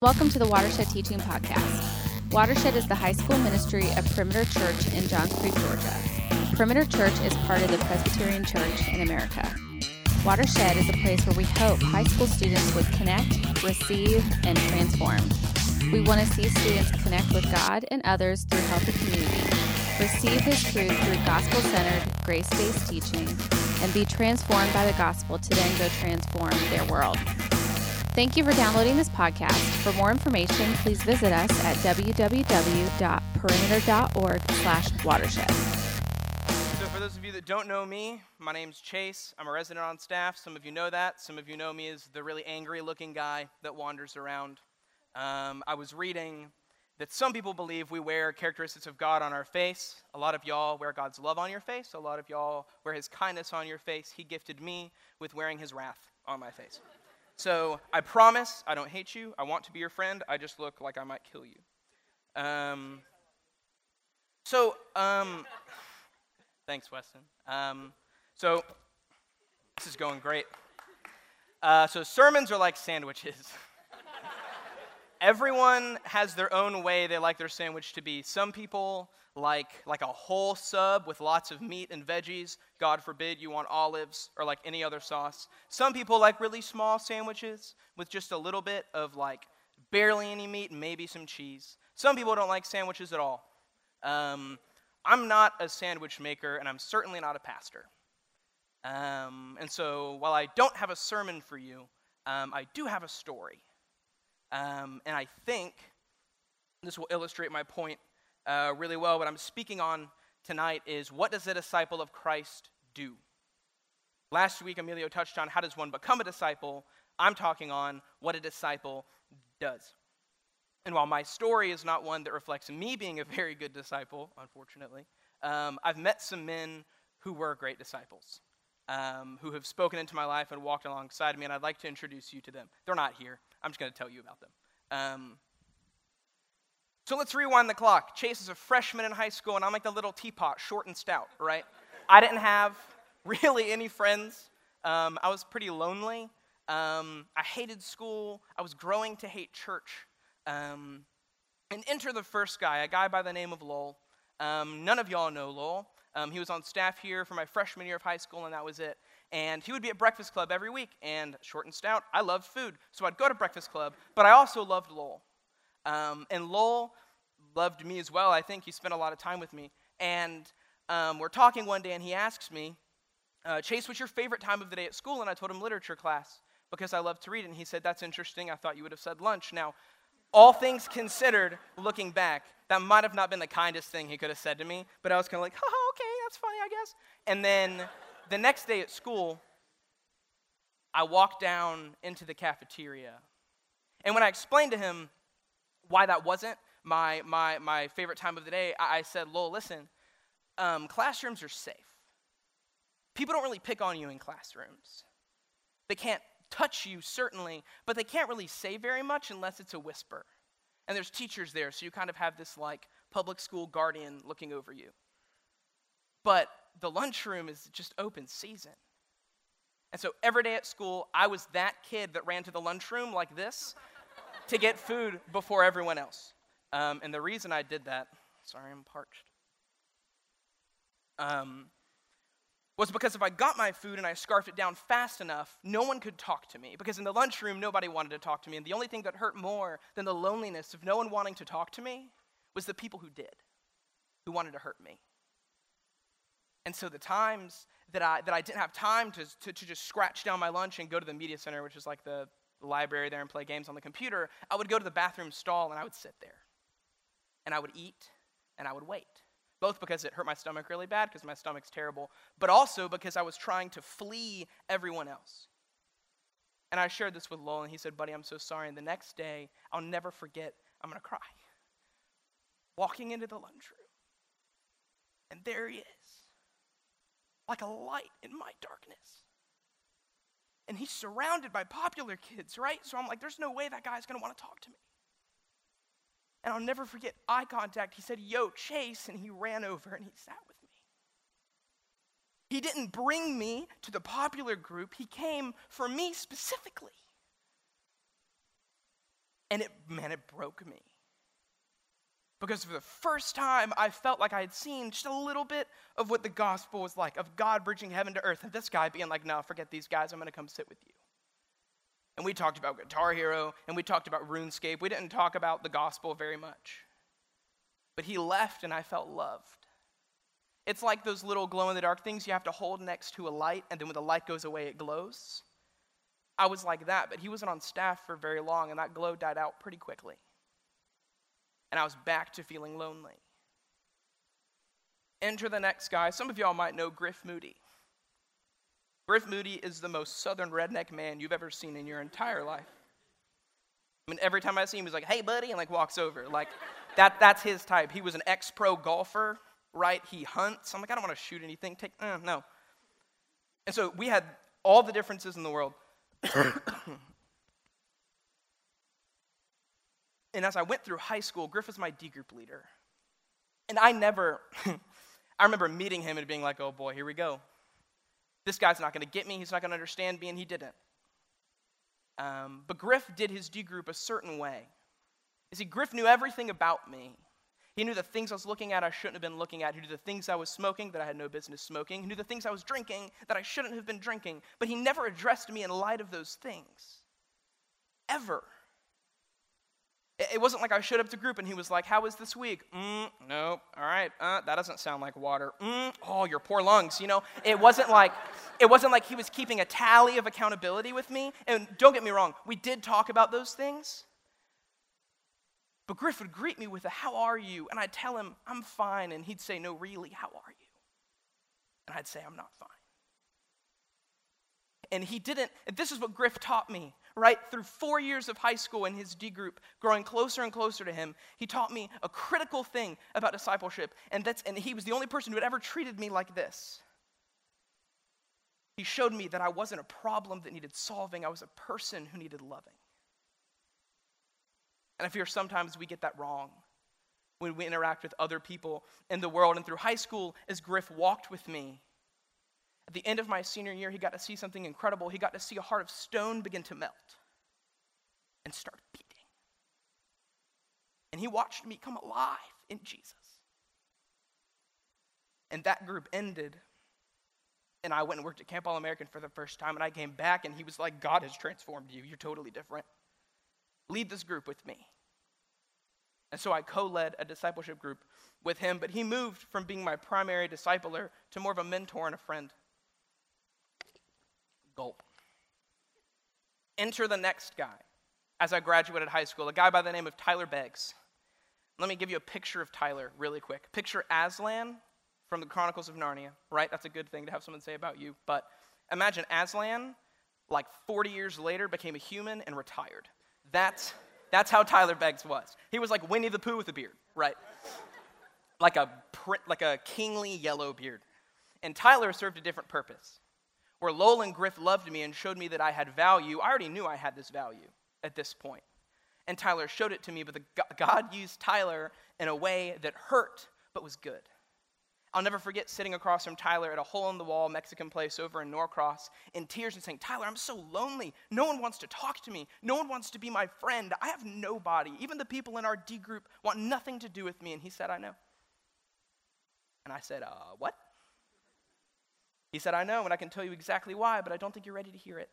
Welcome to the Watershed Teaching Podcast. Watershed is the high school ministry of Perimeter Church in Johns Creek, Georgia. Perimeter Church is part of the Presbyterian Church in America. Watershed is a place where we hope high school students would connect, receive, and transform. We want to see students connect with God and others through healthy community, receive His truth through gospel-centered, grace-based teaching, and be transformed by the gospel to then go transform their world. Thank you for downloading this podcast. For more information, please visit us at www.perimeter.org/watershed. So for those of you that don't know me, my name's Chase. I'm a resident on staff. Some of you know that. Some of you know me as the really angry-looking guy that wanders around. I was reading that some people believe we wear characteristics of God on our face. A lot of y'all wear God's love on your face. A lot of y'all wear His kindness on your face. He gifted me with wearing His wrath on my face. So I promise I don't hate you. I want to be your friend. I just look like I might kill you. Thanks, Weston. So this is going great. So sermons are like sandwiches. Everyone has their own way they like their sandwich to be. Some people like a whole sub with lots of meat and veggies. God forbid you want olives or like any other sauce. Some people like really small sandwiches with just a little bit of like barely any meat and maybe some cheese. Some people don't like sandwiches at all. I'm not a sandwich maker, and I'm certainly not a pastor. And so while I don't have a sermon for you, I do have a story. And I think this will illustrate my point really well. What I'm speaking on tonight is, what does a disciple of Christ do? Last week, Emilio touched on how does one become a disciple. I'm talking on what a disciple does. And while my story is not one that reflects me being a very good disciple, unfortunately, I've met some men who were great disciples, who have spoken into my life and walked alongside me, and I'd like to introduce you to them. They're not here. I'm just going to tell you about them. So let's rewind the clock. Chase is a freshman in high school, and I'm like the little teapot, short and stout, right? I didn't have really any friends. I was pretty lonely. I hated school. I was growing to hate church. And enter the first guy, a guy by the name of Lowell. None of y'all know Lowell. He was on staff here for my freshman year of high school, and that was it. And he would be at Breakfast Club every week, and short and stout, I loved food, so I'd go to Breakfast Club, but I also loved Lowell. And Lowell loved me as well. I think he spent a lot of time with me. And we're talking one day, and he asks me, Chase, what's your favorite time of the day at school? And I told him literature class, because I love to read. And he said, that's interesting. I thought you would have said lunch. Now, all things considered, looking back, that might have not been the kindest thing he could have said to me, but I was kind of like, oh, okay, that's funny, I guess. And then the next day at school, I walked down into the cafeteria. And when I explained to him why that wasn't my favorite time of the day, I said, Lowell, listen, classrooms are safe. People don't really pick on you in classrooms. They can't touch you, certainly, but they can't really say very much unless it's a whisper. And there's teachers there, so you kind of have this, like, public school guardian looking over you. But the lunchroom is just open season. And so every day at school, I was that kid that ran to the lunchroom like this to get food before everyone else. And the reason I did that, sorry, I'm parched, was because if I got my food and I scarfed it down fast enough, no one could talk to me. Because in the lunchroom, nobody wanted to talk to me. And the only thing that hurt more than the loneliness of no one wanting to talk to me was the people who did, who wanted to hurt me. And so the times that I didn't have time to just scratch down my lunch and go to the media center, which is like the library there, and play games on the computer, I would go to the bathroom stall and I would sit there. And I would eat and I would wait. Both because it hurt my stomach really bad, because my stomach's terrible, but also because I was trying to flee everyone else. And I shared this with Lowell, and he said, buddy, I'm so sorry. And the next day, I'll never forget, I'm going to cry. Walking into the lunchroom, and there he is, like a light in my darkness. And he's surrounded by popular kids, right? So I'm like, there's no way that guy's going to want to talk to me. And I'll never forget eye contact. He said, yo, Chase, and he ran over and he sat with me. He didn't bring me to the popular group. He came for me specifically. And it broke me. Because for the first time, I felt like I had seen just a little bit of what the gospel was like, of God bridging heaven to earth, and this guy being like, no, forget these guys, I'm going to come sit with you. And we talked about Guitar Hero, and we talked about RuneScape. We didn't talk about the gospel very much. But he left, and I felt loved. It's like those little glow-in-the-dark things you have to hold next to a light, and then when the light goes away, it glows. I was like that, but he wasn't on staff for very long, and that glow died out pretty quickly. And I was back to feeling lonely. Enter the next guy. Some of y'all might know Griff Moody. Griff Moody is the most southern redneck man you've ever seen in your entire life. I mean, every time I see him, he's like, hey, buddy, and like walks over. Like, that's his type. He was an ex-pro golfer, right? He hunts. I'm like, I don't want to shoot anything. No. And so we had all the differences in the world. And as I went through high school, Griff was my D group leader. And I remember meeting him and being like, oh boy, here we go. This guy's not going to get me, he's not going to understand me, and he didn't. But Griff did his D group a certain way. You see, Griff knew everything about me. He knew the things I was looking at I shouldn't have been looking at. He knew the things I was smoking that I had no business smoking. He knew the things I was drinking that I shouldn't have been drinking. But he never addressed me in light of those things. Ever. It wasn't like I showed up to group and he was like, how was this week? Nope, all right, that doesn't sound like water. Oh, your poor lungs, you know? It wasn't like he was keeping a tally of accountability with me. And don't get me wrong, we did talk about those things. But Griff would greet me with a, how are you? And I'd tell him, I'm fine. And he'd say, no, really, how are you? And I'd say, I'm not fine. And he didn't, and this is what Griff taught me, right? Through 4 years of high school in his D group, growing closer and closer to him, he taught me a critical thing about discipleship. And he was the only person who had ever treated me like this. He showed me that I wasn't a problem that needed solving. I was a person who needed loving. And I fear sometimes we get that wrong when we interact with other people in the world. And through high school, as Griff walked with me, at the end of my senior year, he got to see something incredible. He got to see a heart of stone begin to melt and start beating. And he watched me come alive in Jesus. And that group ended, and I went and worked at Camp All American for the first time, and I came back, and he was like, God has transformed you. You're totally different. Lead this group with me. And so I co-led a discipleship group with him, but he moved from being my primary discipler to more of a mentor and a friend. Gulp. Enter the next guy as I graduated high school, a guy by the name of Tyler Beggs. Let me give you a picture of Tyler really quick. Picture Aslan from the Chronicles of Narnia, right? That's a good thing to have someone say about you, but imagine Aslan, like 40 years later, became a human and retired. That's how Tyler Beggs was. He was like Winnie the Pooh with a beard, right? Like a kingly yellow beard. And Tyler served a different purpose. Where Lowell and Griff loved me and showed me that I had value, I already knew I had this value at this point. And Tyler showed it to me, but God used Tyler in a way that hurt, but was good. I'll never forget sitting across from Tyler at a hole-in-the-wall Mexican place over in Norcross in tears and saying, Tyler, I'm so lonely. No one wants to talk to me. No one wants to be my friend. I have nobody. Even the people in our D group want nothing to do with me. And he said, I know. And I said, what? He said, I know, and I can tell you exactly why, but I don't think you're ready to hear it.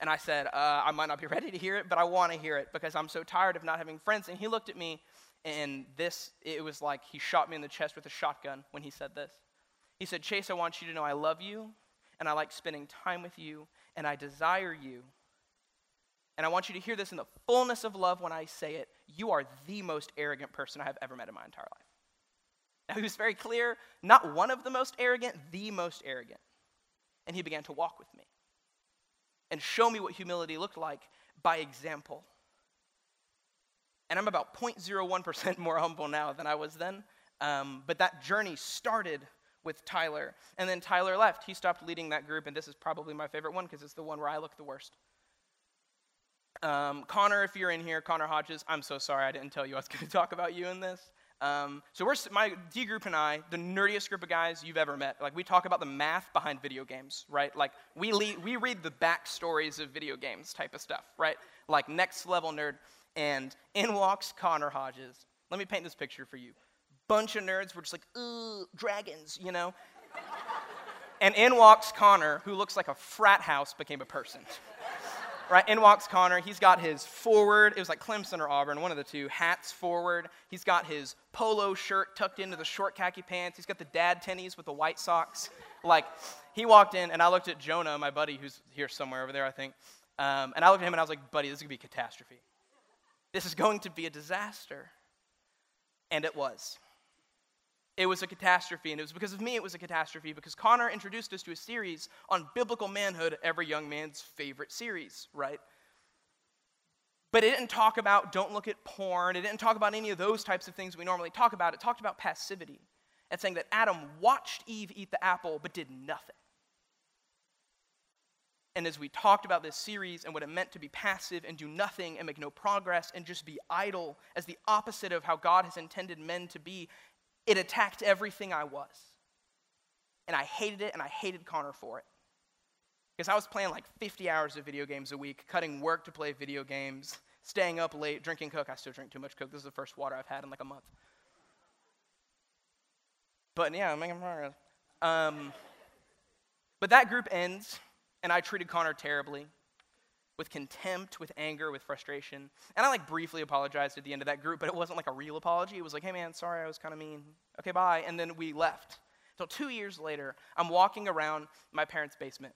And I said, I might not be ready to hear it, but I want to hear it because I'm so tired of not having friends. And he looked at me. And it was like he shot me in the chest with a shotgun when he said this. He said, Chase, I want you to know I love you, and I like spending time with you, and I desire you. And I want you to hear this in the fullness of love when I say it. You are the most arrogant person I have ever met in my entire life. Now, he was very clear, not one of the most arrogant, the most arrogant. And he began to walk with me and show me what humility looked like by example. And I'm about 0.01% more humble now than I was then. But that journey started with Tyler. And then Tyler left. He stopped leading that group. And this is probably my favorite one because it's the one where I look the worst. Connor, if you're in here, Connor Hodges, I'm so sorry I didn't tell you I was going to talk about you in this. So we're my D group and I, the nerdiest group of guys you've ever met. Like, we talk about the math behind video games, right? Like, we read the backstories of video games type of stuff, right? Like, next level nerd. And in walks Connor Hodges. Let me paint this picture for you. Bunch of nerds were just like, ooh, dragons, you know? And in walks Connor, who looks like a frat house became a person. Right, in walks Connor. He's got his forward, it was like Clemson or Auburn, one of the two, hats forward. He's got his polo shirt tucked into the short khaki pants. He's got the dad tennies with the white socks. Like, he walked in, and I looked at Jonah, my buddy, who's here somewhere over there, I think. And I looked at him, and I was like, buddy, this is going to be a catastrophe. This is going to be a disaster. And it was. It was a catastrophe, and it was because of me it was a catastrophe, because Connor introduced us to a series on biblical manhood, every young man's favorite series, right? But it didn't talk about don't look at porn. It didn't talk about any of those types of things we normally talk about. It talked about passivity and saying that Adam watched Eve eat the apple but did nothing. And as we talked about this series and what it meant to be passive and do nothing and make no progress and just be idle as the opposite of how God has intended men to be, it attacked everything I was. And I hated it, and I hated Connor for it. Because I was playing like 50 hours of video games a week, cutting work to play video games, staying up late, drinking Coke. I still drink too much Coke. This is the first water I've had in like a month. But yeah, I'm making progress. But that group ends, and I treated Connor terribly, with contempt, with anger, with frustration. And I like briefly apologized at the end of that group, but it wasn't like a real apology. It was like, hey man, sorry, I was kind of mean. Okay, bye. And then we left. So 2 years later, I'm walking around my parents' basement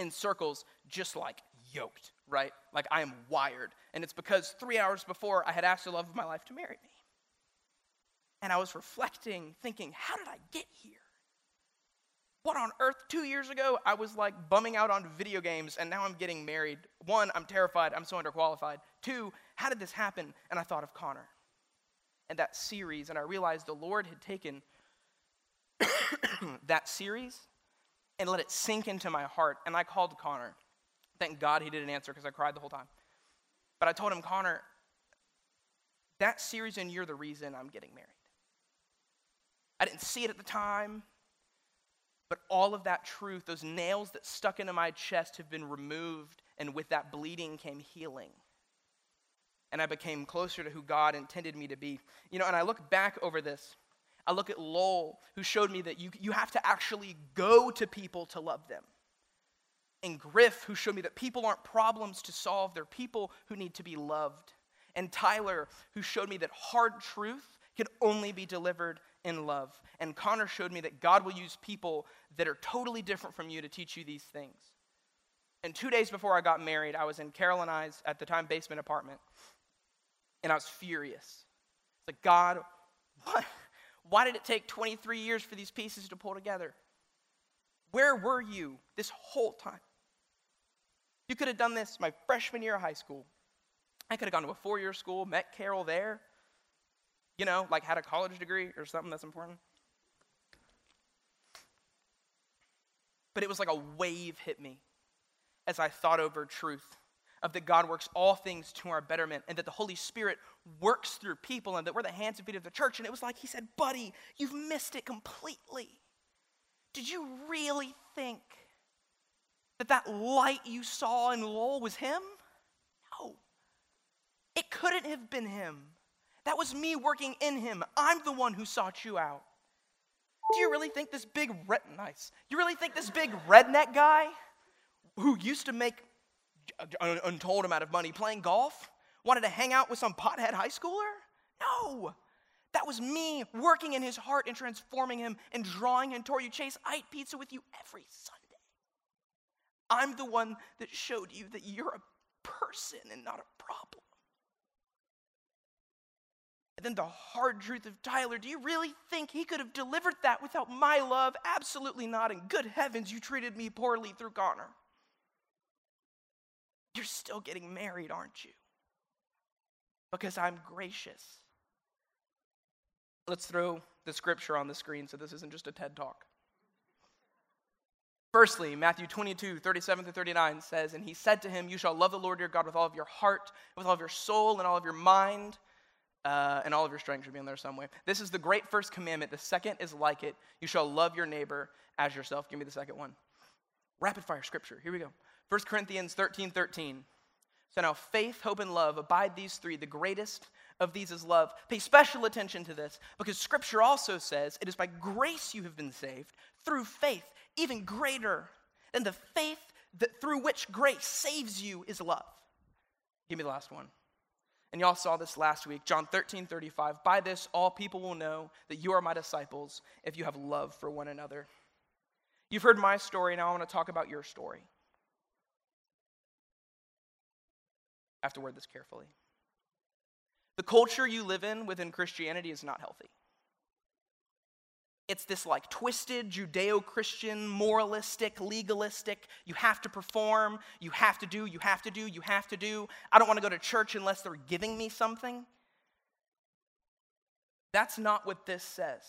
in circles, just like yoked, right? Like, I am wired. And it's because 3 hours before, I had asked the love of my life to marry me. And I was reflecting, thinking, how did I get here? What on earth? 2 years ago, I was like bumming out on video games, and now I'm getting married. One, I'm terrified. I'm so underqualified. Two, how did this happen? And I thought of Connor and that series, and I realized the Lord had taken that series and let it sink into my heart, and I called Connor. Thank God he didn't answer because I cried the whole time. But I told him, Connor, that series and you're the reason I'm getting married. I didn't see it at the time. But all of that truth, those nails that stuck into my chest have been removed, and with that bleeding came healing. And I became closer to who God intended me to be. You know, and I look back over this. I look at Lowell, who showed me that you have to actually go to people to love them. And Griff, who showed me that people aren't problems to solve. They're people who need to be loved. And Tyler, who showed me that hard truth could only be delivered in love. And Connor showed me that God will use people that are totally different from you to teach you these things. And 2 days before I got married, I was in Carol and I's, at the time, basement apartment, and I was furious. It's like, God, what? Why did it take 23 years for these pieces to pull together? Where were you this whole time? You could have done this my freshman year of high school. I could have gone to a four-year school, met Carol there. You know, like had a college degree or something that's important. But it was like a wave hit me as I thought over truth of that God works all things to our betterment and that the Holy Spirit works through people and that we're the hands and feet of the church. And it was like he said, buddy, you've missed it completely. Did you really think that that light you saw in Lowell was him? No. It couldn't have been him. That was me working in him. I'm the one who sought you out. Do you really think this big big redneck guy who used to make an untold amount of money playing golf wanted to hang out with some pothead high schooler? No. That was me working in his heart and transforming him and drawing him toward you. Chase, I eat pizza with you every Sunday. I'm the one that showed you that you're a person and not a problem. And then the hard truth of Tyler, do you really think he could have delivered that without my love? Absolutely not. And good heavens, you treated me poorly through Connor. You're still getting married, aren't you? Because I'm gracious. Let's throw the scripture on the screen so this isn't just a TED Talk. Firstly, Matthew 22, 37 through 39 says, and he said to him, you shall love the Lord your God with all of your heart, with all of your soul, and all of your mind. and all of your strength should be in there somewhere. This is the great first commandment. The second is like it. You shall love your neighbor as yourself. Give me the second one. Rapid fire scripture. Here we go. 1 Corinthians 13:13. So now faith, hope, and love abide these three. The greatest of these is love. Pay special attention to this because scripture also says it is by grace you have been saved through faith, even greater than the faith that through which grace saves you is love. Give me the last one. And y'all saw this last week, John 13:35. By this all people will know that you are my disciples if you have love for one another. You've heard my story, now I want to talk about your story. I have to word this carefully. The culture you live in within Christianity is not healthy. It's this like twisted Judeo-Christian, moralistic, legalistic, you have to perform, you have to do, you have to do, you have to do. I don't want to go to church unless they're giving me something. That's not what this says.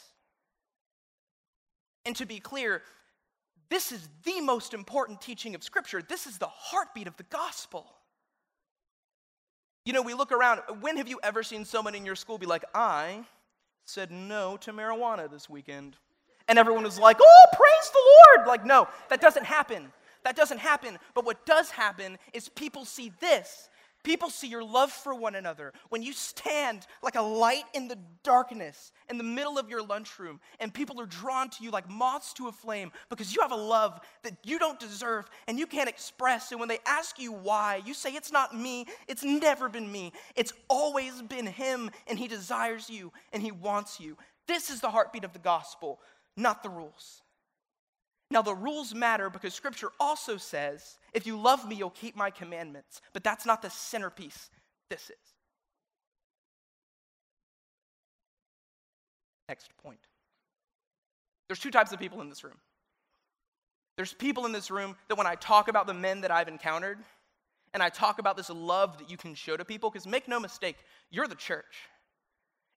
And to be clear, this is the most important teaching of Scripture. This is the heartbeat of the gospel. You know, we look around, when have you ever seen someone in your school be like, I said no to marijuana this weekend. And everyone was like, oh, praise the Lord. Like, no, that doesn't happen. That doesn't happen. But what does happen is people see this. People see your love for one another. When you stand like a light in the darkness in the middle of your lunchroom and people are drawn to you like moths to a flame because you have a love that you don't deserve and you can't express. And when they ask you why, you say, it's not me. It's never been me. It's always been him, and he desires you and he wants you. This is the heartbeat of the gospel, not the rules. Now, the rules matter because Scripture also says, if you love me, you'll keep my commandments. But that's not the centerpiece. This is. Next point. There's two types of people in this room. There's people in this room that when I talk about the men that I've encountered, and I talk about this love that you can show to people, because make no mistake, you're the church.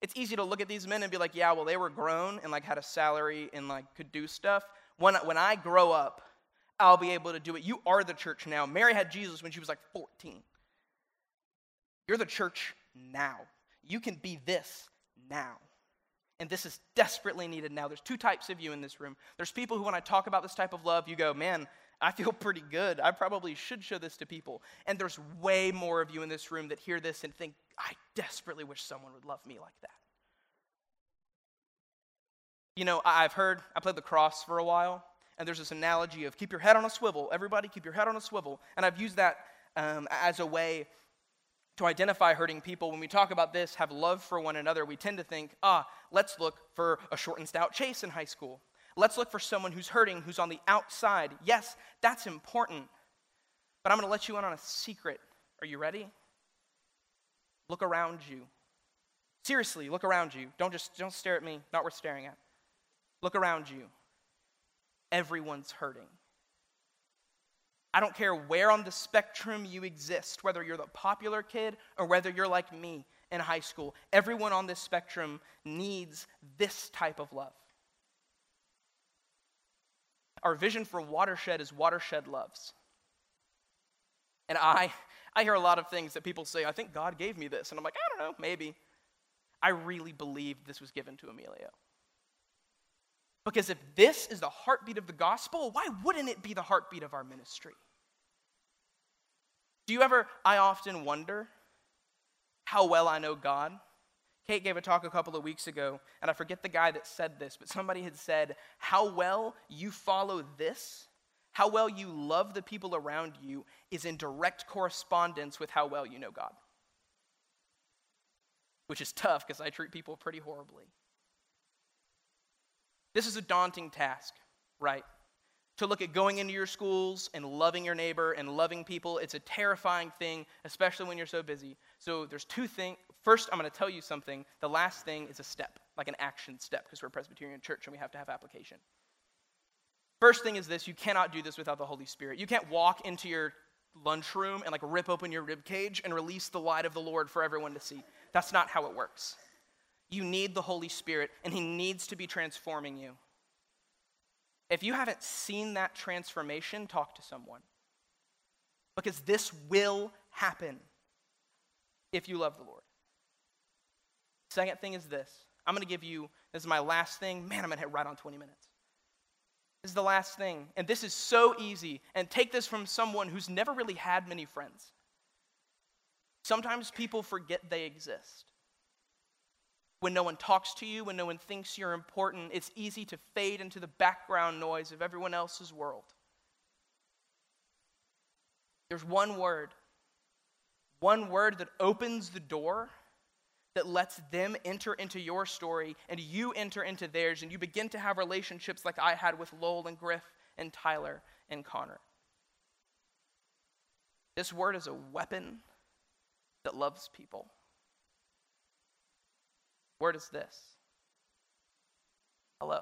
It's easy to look at these men and be like, yeah, well, they were grown and like had a salary and like could do stuff. When I grow up, I'll be able to do it. You are the church now. Mary had Jesus when she was like 14. You're the church now. You can be this now. And this is desperately needed now. There's two types of you in this room. There's people who when I talk about this type of love, you go, man, I feel pretty good. I probably should show this to people. And there's way more of you in this room that hear this and think, I desperately wish someone would love me like that. You know, I played the cross for a while, and there's this analogy of keep your head on a swivel. Everybody, keep your head on a swivel. And I've used that as a way to identify hurting people. When we talk about this, have love for one another, we tend to think, let's look for a short and stout Chase in high school. Let's look for someone who's hurting, who's on the outside. Yes, that's important, but I'm going to let you in on a secret. Are you ready? Look around you. Seriously, look around you. Don't stare at me. Not worth staring at. Look around you. Everyone's hurting. I don't care where on the spectrum you exist, whether you're the popular kid or whether you're like me in high school. Everyone on this spectrum needs this type of love. Our vision for Watershed is Watershed Loves. And I hear a lot of things that people say, I think God gave me this. And I'm like, I don't know, maybe. I really believe this was given to Emilio. Because if this is the heartbeat of the gospel, why wouldn't it be the heartbeat of our ministry? I often wonder how well I know God. Kate gave a talk a couple of weeks ago, and I forget the guy that said this, but somebody had said, how well you follow this, how well you love the people around you is in direct correspondence with how well you know God. Which is tough because I treat people pretty horribly. This is a daunting task, right? To look at going into your schools and loving your neighbor and loving people, it's a terrifying thing, especially when you're so busy. So there's two things. First, I'm going to tell you something. The last thing is a step, like an action step, because we're a Presbyterian church and we have to have application. First thing is this, you cannot do this without the Holy Spirit. You can't walk into your lunchroom and like rip open your rib cage and release the light of the Lord for everyone to see. That's not how it works. You need the Holy Spirit, and he needs to be transforming you. If you haven't seen that transformation, talk to someone. Because this will happen if you love the Lord. Second thing is this. I'm going to give you, this is my last thing. Man, I'm going to hit right on 20 minutes. This is the last thing, and this is so easy. And take this from someone who's never really had many friends. Sometimes people forget they exist. When no one talks to you, when no one thinks you're important, it's easy to fade into the background noise of everyone else's world. There's one word that opens the door that lets them enter into your story and you enter into theirs, and you begin to have relationships like I had with Lowell and Griff and Tyler and Connor. This word is a weapon that loves people. Word is this. Hello.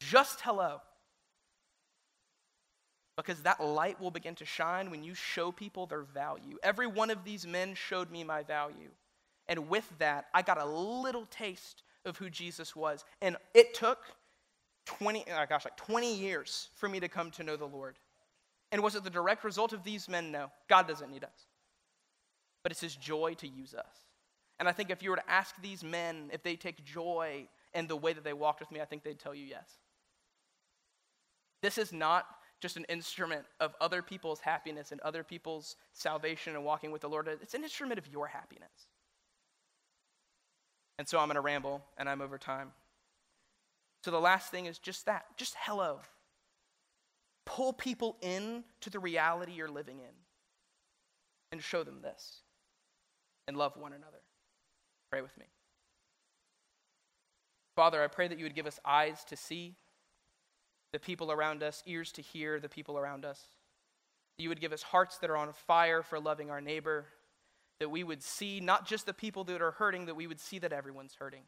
Just hello. Because that light will begin to shine when you show people their value. Every one of these men showed me my value. And with that, I got a little taste of who Jesus was. And it took 20 years for me to come to know the Lord. And was it the direct result of these men? No. God doesn't need us. But it's his joy to use us. And I think if you were to ask these men if they take joy in the way that they walked with me, I think they'd tell you yes. This is not just an instrument of other people's happiness and other people's salvation and walking with the Lord. It's an instrument of your happiness. And so I'm going to ramble, and I'm over time. So the last thing is just that, just hello. Pull people in to the reality you're living in and show them this and love one another. Pray with me. Father, I pray that you would give us eyes to see the people around us, ears to hear the people around us. You would give us hearts that are on fire for loving our neighbor, that we would see not just the people that are hurting, that we would see that everyone's hurting.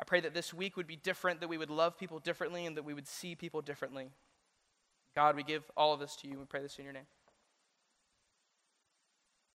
I pray that this week would be different, that we would love people differently, and that we would see people differently. God, we give all of this to you. We pray this in your name.